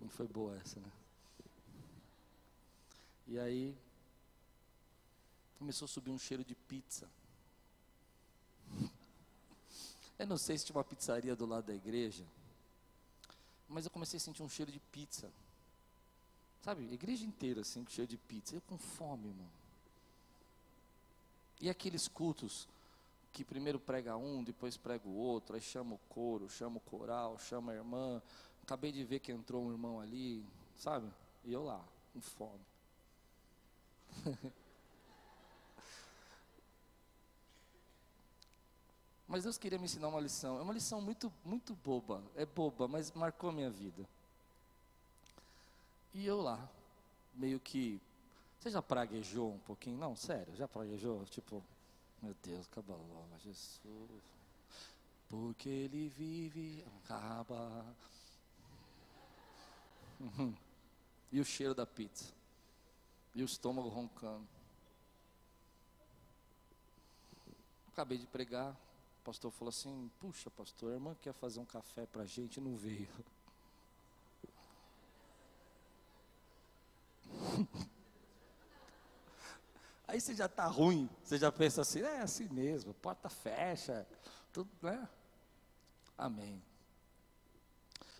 Não foi boa essa, né? E aí, começou a subir um cheiro de pizza. Eu não sei se tinha uma pizzaria do lado da igreja, mas eu comecei a sentir um cheiro de pizza. Sabe, a igreja inteira assim, cheiro de pizza. Eu com fome, irmão. E aqueles cultos que primeiro prega um, depois prega o outro, aí chama o coro, chama o coral, chama a irmã. Acabei de ver que entrou um irmão ali, sabe? E eu lá, com fome. Mas Deus queria me ensinar uma lição. É uma lição muito, muito boba. É boba, mas marcou a minha vida. E eu lá, meio que... Você já praguejou um pouquinho? Não, sério, já praguejou? Tipo, meu Deus, acaba logo, Jesus. Porque ele vive, acaba. Uhum. E o cheiro da pizza. E o estômago roncando. Acabei de pregar. O pastor falou assim, puxa pastor, a irmã quer fazer um café pra gente e não veio. Aí você já está ruim, você já pensa assim, é assim mesmo, porta fecha, tudo, né? Amém.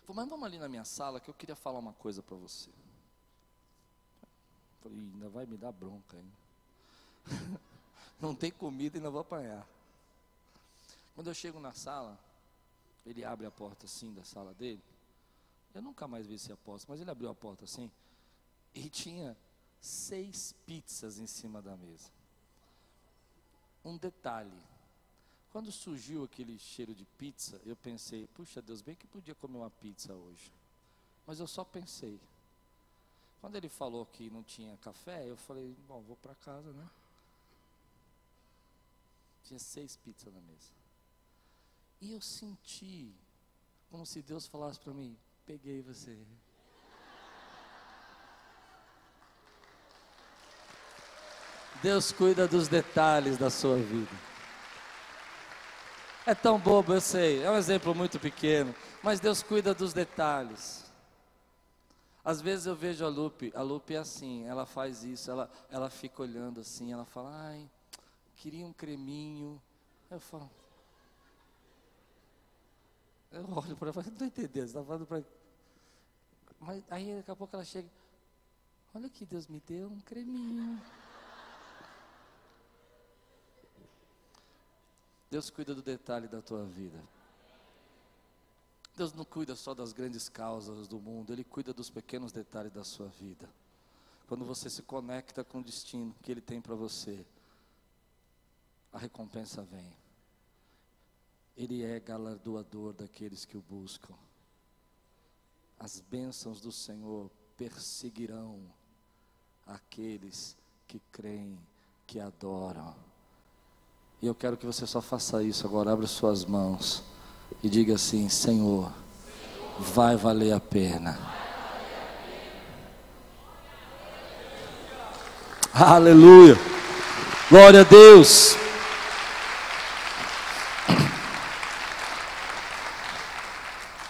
Falei, mas vamos ali na minha sala que eu queria falar uma coisa para você. Falei, ainda vai me dar bronca, hein? Não tem comida e não vou apanhar. Quando eu chego na sala, ele abre a porta assim da sala dele. Eu nunca mais vi esse apóstolo, mas ele abriu a porta assim. E tinha seis pizzas em cima da mesa. Um detalhe, quando surgiu aquele cheiro de pizza, eu pensei, puxa Deus, bem que podia comer uma pizza hoje. Mas eu só pensei. Quando ele falou que não tinha café, eu falei, bom, vou para casa, né? Tinha seis pizzas na mesa. E eu senti, como se Deus falasse para mim, peguei você. Deus cuida dos detalhes da sua vida. É tão bobo, eu sei, é um exemplo muito pequeno, mas Deus cuida dos detalhes. Às vezes eu vejo a Lupe, a Lupe é assim, ela faz isso, ela, ela fica olhando assim, ela fala, ai, queria um creminho. Eu falo, eu olho para ela e falo, não estou entendendo, você está falando para... Mas aí daqui a pouco ela chega, olha que Deus me deu um creminho. Deus cuida do detalhe da tua vida. Deus não cuida só das grandes causas do mundo, Ele cuida dos pequenos detalhes da sua vida. Quando você se conecta com o destino que Ele tem para você, a recompensa vem. Ele é galardoador daqueles que o buscam. As bênçãos do Senhor perseguirão aqueles que creem, que adoram. E eu quero que você só faça isso agora, abra suas mãos e diga assim, Senhor, vai valer a pena. Aleluia, glória a Deus.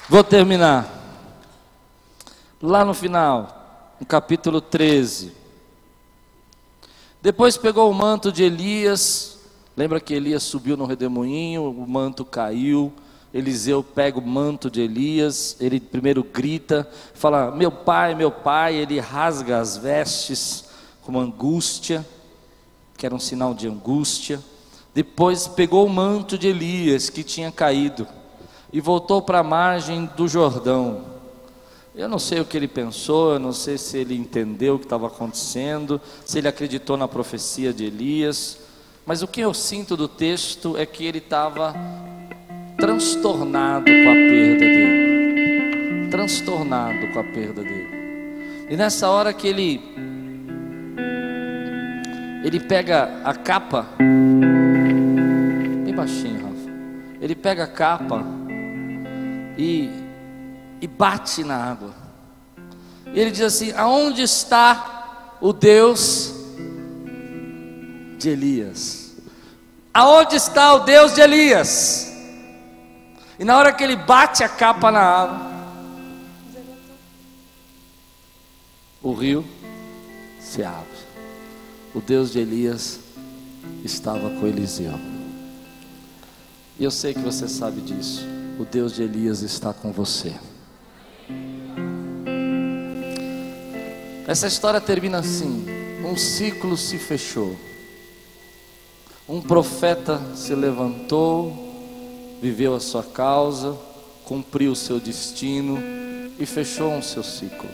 Vou terminar, lá no final, no capítulo treze, depois pegou o manto de Elias. Lembra que Elias subiu no redemoinho, o manto caiu, Eliseu pega o manto de Elias, ele primeiro grita, fala, meu pai, meu pai, ele rasga as vestes com angústia, que era um sinal de angústia. Depois pegou o manto de Elias que tinha caído e voltou para a margem do Jordão. Eu não sei o que ele pensou, eu não sei se ele entendeu o que estava acontecendo, se ele acreditou na profecia de Elias... Mas o que eu sinto do texto é que ele estava transtornado com a perda dele. Transtornado com a perda dele. E nessa hora que ele, ele pega a capa, bem baixinho, Rafa. Ele pega a capa e, e bate na água. E ele diz assim, aonde está o Deus de Elias? Aonde está o Deus de Elias? E na hora que ele bate a capa na água, o rio se abre. O Deus de Elias estava com Eliseu. E eu sei que você sabe disso. O Deus de Elias está com você. Essa história termina assim: um ciclo se fechou, um profeta se levantou, viveu a sua causa, cumpriu o seu destino e fechou o seu ciclo.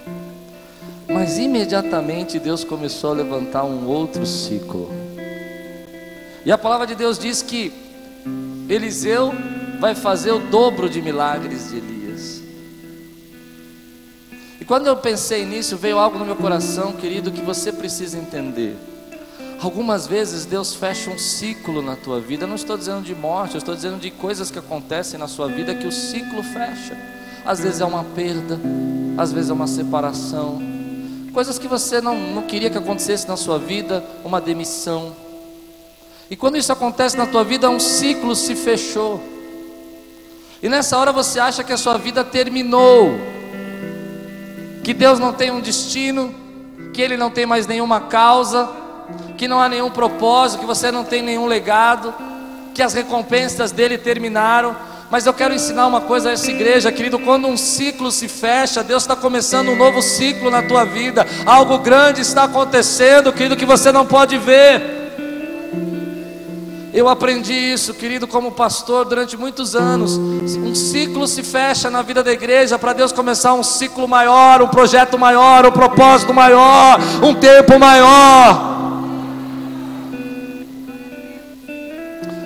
Mas imediatamente Deus começou a levantar um outro ciclo. E a palavra de Deus diz que Eliseu vai fazer o dobro de milagres de Elias. E quando eu pensei nisso, veio algo no meu coração, querido, que você precisa entender. Algumas vezes Deus fecha um ciclo na tua vida. Eu não estou dizendo de morte, eu estou dizendo de coisas que acontecem na sua vida, que o ciclo fecha. Às vezes é uma perda, às vezes é uma separação, coisas que você não, não queria que acontecesse na sua vida, uma demissão. E quando isso acontece na tua vida, um ciclo se fechou. E nessa hora você acha que a sua vida terminou, que Deus não tem um destino, que Ele não tem mais nenhuma causa, que não há nenhum propósito, que você não tem nenhum legado, que as recompensas dele terminaram. Mas eu quero ensinar uma coisa a essa igreja, querido. Quando um ciclo se fecha, Deus está começando um novo ciclo na tua vida. Algo grande está acontecendo, querido, que você não pode ver. Eu aprendi isso, querido, como pastor durante muitos anos. Um ciclo se fecha na vida da igreja para Deus começar um ciclo maior, um projeto maior, um propósito maior, um tempo maior.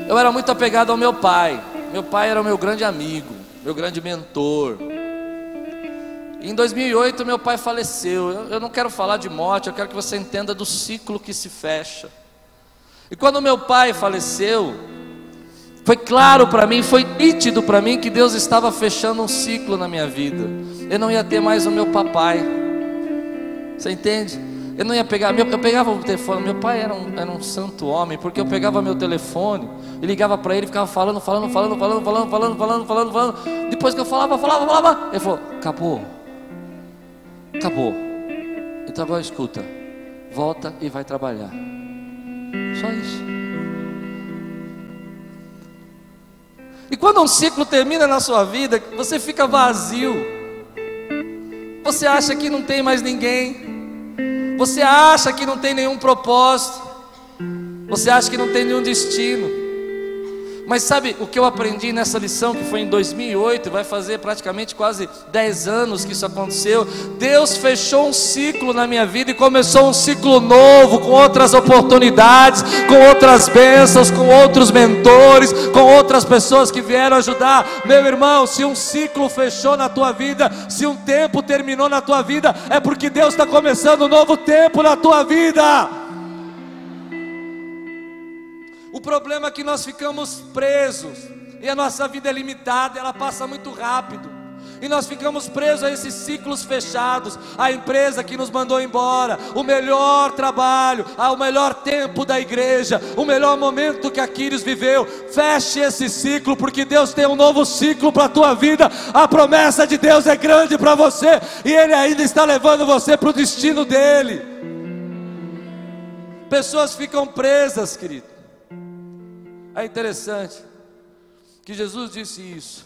Eu era muito apegado ao meu pai. Meu pai era o meu grande amigo, meu grande mentor. Em dois mil e oito meu pai faleceu. Eu, eu não quero falar de morte, eu quero que você entenda do ciclo que se fecha. E quando meu pai faleceu, foi claro para mim, foi nítido para mim que Deus estava fechando um ciclo na minha vida. Eu não ia ter mais o meu papai. Você entende? Eu não ia pegar, eu pegava o telefone. Meu pai era um, era um santo homem, porque eu pegava meu telefone e ligava para ele, ficava falando, falando, falando, falando, falando, falando, falando, falando, falando. Depois que eu falava, falava, falava, ele falou: acabou, acabou. Então agora escuta, volta e vai trabalhar. Só isso. E quando um ciclo termina na sua vida, você fica vazio. Você acha que não tem mais ninguém. Você acha que não tem nenhum propósito. Você acha que não tem nenhum destino. Mas sabe o que eu aprendi nessa lição, que foi em dois mil e oito, vai fazer praticamente quase dez anos que isso aconteceu? Deus fechou um ciclo na minha vida e começou um ciclo novo, com outras oportunidades, com outras bênçãos, com outros mentores, com outras pessoas que vieram ajudar. Meu irmão, se um ciclo fechou na tua vida, se um tempo terminou na tua vida, é porque Deus está começando um novo tempo na tua vida. O problema é que nós ficamos presos, e a nossa vida é limitada, ela passa muito rápido, e nós ficamos presos a esses ciclos fechados, a empresa que nos mandou embora, o melhor trabalho, ao melhor tempo da igreja, o melhor momento que Aquiles viveu. Feche esse ciclo, porque Deus tem um novo ciclo para a tua vida. A promessa de Deus é grande para você, e Ele ainda está levando você para o destino dEle. Pessoas ficam presas, querido. É interessante que Jesus disse isso: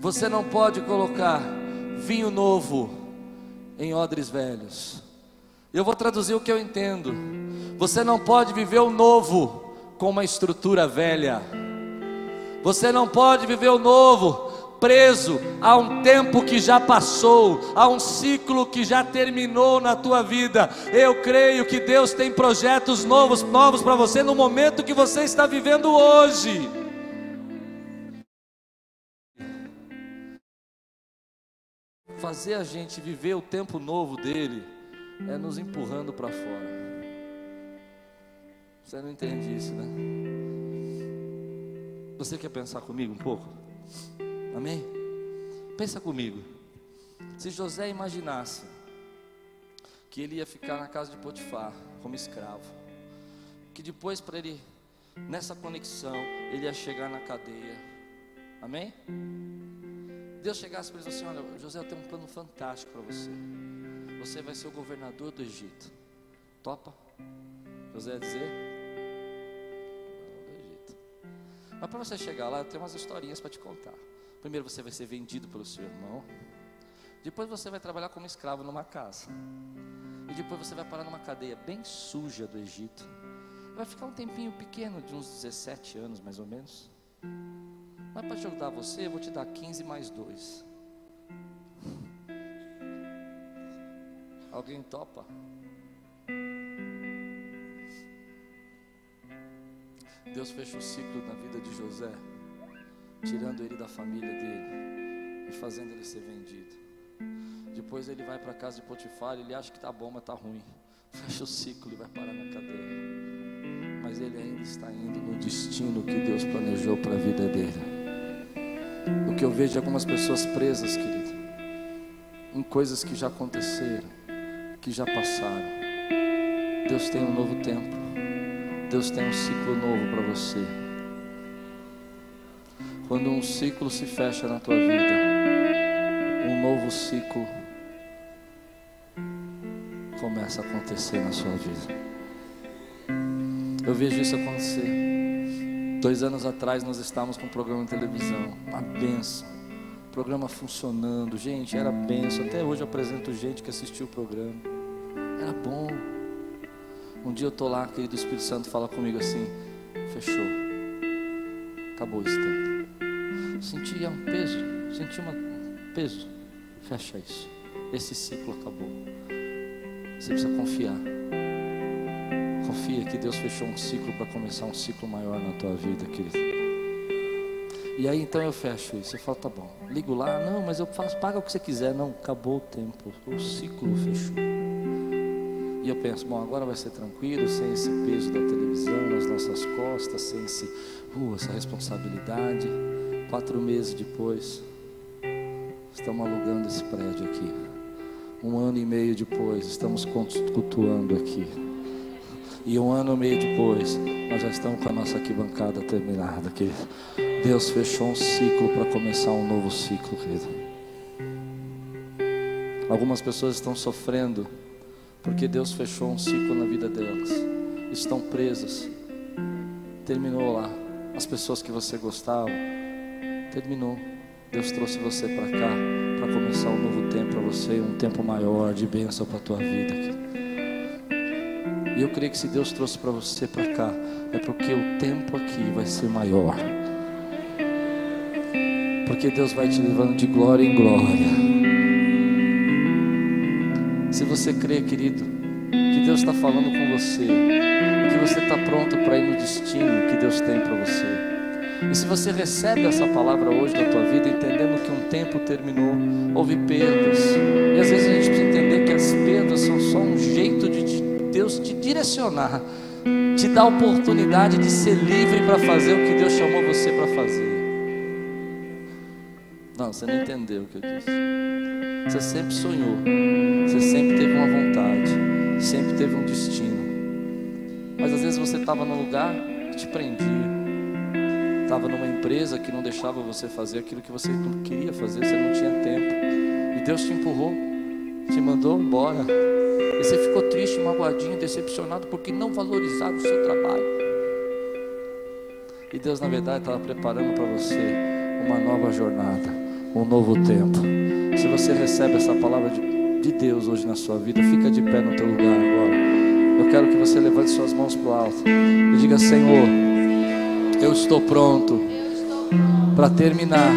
você não pode colocar vinho novo em odres velhos. Eu vou traduzir o que eu entendo: você não pode viver o novo com uma estrutura velha. Você não pode viver o novo preso a um tempo que já passou, a um ciclo que já terminou na tua vida. Eu creio que Deus tem projetos novos, novos para você no momento que você está vivendo hoje. Fazer a gente viver o tempo novo dele é nos empurrando para fora. Você não entende isso, né? Você quer pensar comigo um pouco? Amém? Pensa comigo. Se José imaginasse que ele ia ficar na casa de Potifar como escravo, que depois para ele, nessa conexão, ele ia chegar na cadeia. Amém? Deus chegasse para ele e disse assim: olha, José, eu tenho um plano fantástico para você. Você vai ser o governador do Egito. Topa? José ia dizer: Mas para você chegar lá, eu tenho umas historinhas para te contar. Primeiro você vai ser vendido pelo seu irmão. Depois você vai trabalhar como escravo numa casa. E depois você vai parar numa cadeia bem suja do Egito. Vai ficar um tempinho pequeno, de uns dezessete anos mais ou menos. Mas para ajudar você, eu vou te dar quinze mais dois. Alguém topa? Deus fecha o ciclo na vida de José, tirando ele da família dele e fazendo ele ser vendido. Depois ele vai para a casa de Potifar, ele acha que está bom, mas está ruim. Fecha o ciclo e vai parar na cadeia. Mas ele ainda está indo no destino que Deus planejou para a vida dele. O que eu vejo é algumas pessoas presas, querido, em coisas que já aconteceram, que já passaram. Deus tem um novo tempo. Deus tem um ciclo novo para você. Quando um ciclo se fecha na tua vida, um novo ciclo começa a acontecer na sua vida. Eu vejo isso acontecer. Dois anos atrás nós estávamos com um programa de televisão, uma bênção, programa funcionando, gente, era bênção. Até hoje eu apresento gente que assistiu o programa, era bom. Um dia eu estou lá, querido, o Espírito Santo fala comigo assim: fechou, acabou esse tempo. Senti um peso, senti um peso, fecha isso, esse ciclo acabou. Você precisa confiar, confia que Deus fechou um ciclo para começar um ciclo maior na tua vida, querido. E aí então eu fecho isso, eu falo, tá bom, ligo lá, não, mas eu faço, paga o que você quiser, não, acabou o tempo, o ciclo fechou. E eu penso, bom, agora vai ser tranquilo, sem esse peso da televisão nas nossas costas, sem esse, uh, essa responsabilidade. Quatro meses depois, estamos alugando esse prédio aqui. Um ano e meio depois, estamos cultuando aqui. E um ano e meio depois, nós já estamos com a nossa arquibancada terminada aqui. Deus fechou um ciclo para começar um novo ciclo, querido. Algumas pessoas estão sofrendo porque Deus fechou um ciclo na vida delas. Estão presas. Terminou lá. As pessoas que você gostava, terminou. Deus trouxe você para cá para começar um novo tempo para você, um tempo maior de bênção para a tua vida. E eu creio que se Deus trouxe para você para cá, é porque o tempo aqui vai ser maior. Porque Deus vai te levando de glória em glória. Se você crê, querido, que Deus está falando com você, que você está pronto para ir no destino que Deus tem para você. E se você recebe essa palavra hoje na tua vida, entendendo que um tempo terminou, houve perdas. E às vezes a gente precisa entender que as perdas são só um jeito de Deus te direcionar, te dar a oportunidade de ser livre para fazer o que Deus chamou você para fazer. Não, você não entendeu o que eu disse. Você sempre sonhou, você sempre teve uma vontade, sempre teve um destino. Mas às vezes você estava num lugar que te prendia, estava numa empresa que não deixava você fazer aquilo que você não queria fazer, você não tinha tempo. E Deus te empurrou, te mandou embora. E você ficou triste, magoadinho, decepcionado porque não valorizava o seu trabalho. E Deus, na verdade, estava preparando para você uma nova jornada, um novo tempo. Se você recebe essa palavra de, de Deus hoje na sua vida, fica de pé no teu lugar agora. Eu quero que você levante suas mãos para o alto e diga: Senhor, eu estou pronto para terminar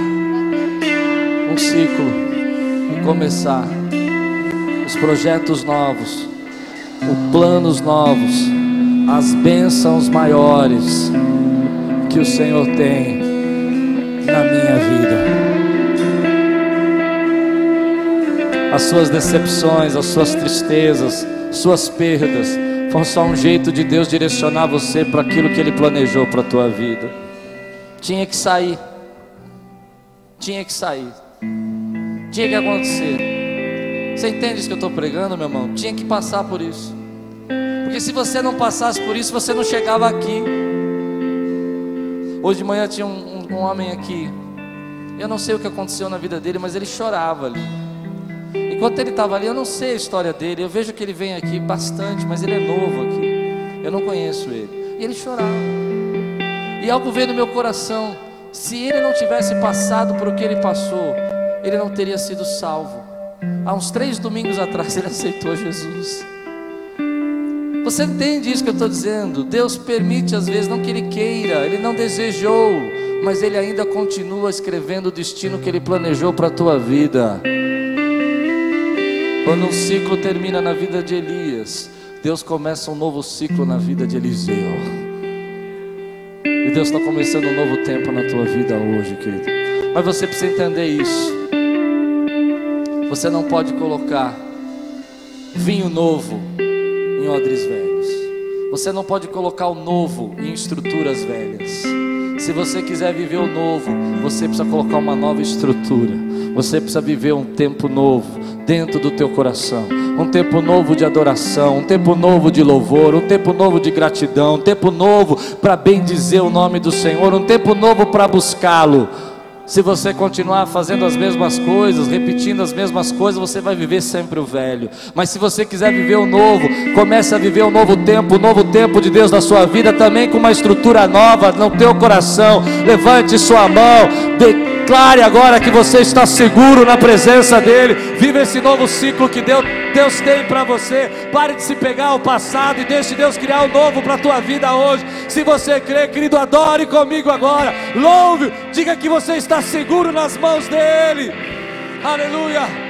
um ciclo e começar os projetos novos, os planos novos, as bênçãos maiores que o Senhor tem na minha vida. As suas decepções, as suas tristezas, suas perdas, foi só um jeito de Deus direcionar você para aquilo que Ele planejou para a tua vida. Tinha que sair, tinha que sair, tinha que acontecer. Você entende isso que eu estou pregando, meu irmão? Tinha que passar por isso, porque se você não passasse por isso, você não chegava aqui. Hoje de manhã tinha um, um, um homem aqui, eu não sei o que aconteceu na vida dele, mas ele chorava ali. Enquanto ele estava ali, eu não sei a história dele. Eu vejo que ele vem aqui bastante, mas ele é novo aqui, eu não conheço ele. E ele chorava. E algo veio no meu coração: se ele não tivesse passado por o que ele passou, ele não teria sido salvo. Há uns três domingos atrás ele aceitou Jesus. Você entende isso que eu estou dizendo? Deus permite às vezes, não que ele queira, ele não desejou, mas ele ainda continua escrevendo o destino que ele planejou para a tua vida. Quando um ciclo termina na vida de Elias, Deus começa um novo ciclo na vida de Eliseu. E Deus está começando um novo tempo na tua vida hoje, querido. Mas você precisa entender isso. Você não pode colocar vinho novo em odres velhos. Você não pode colocar o novo em estruturas velhas. Se você quiser viver o novo, você precisa colocar uma nova estrutura. Você precisa viver um tempo novo dentro do teu coração. Um tempo novo de adoração, um tempo novo de louvor, um tempo novo de gratidão, um tempo novo para bendizer o nome do Senhor, um tempo novo para buscá-lo. Se você continuar fazendo as mesmas coisas, repetindo as mesmas coisas, você vai viver sempre o velho. Mas se você quiser viver o novo, comece a viver o novo tempo, o novo tempo de Deus na sua vida, também com uma estrutura nova no teu coração. Levante sua mão, declare agora que você está seguro na presença dEle. Viva esse novo ciclo que Deus, Deus tem para você. Pare de se pegar ao passado e deixe Deus criar o novo para a tua vida hoje. Se você crê, querido, adore comigo agora. Louve, diga que você está seguro nas mãos dEle. Aleluia.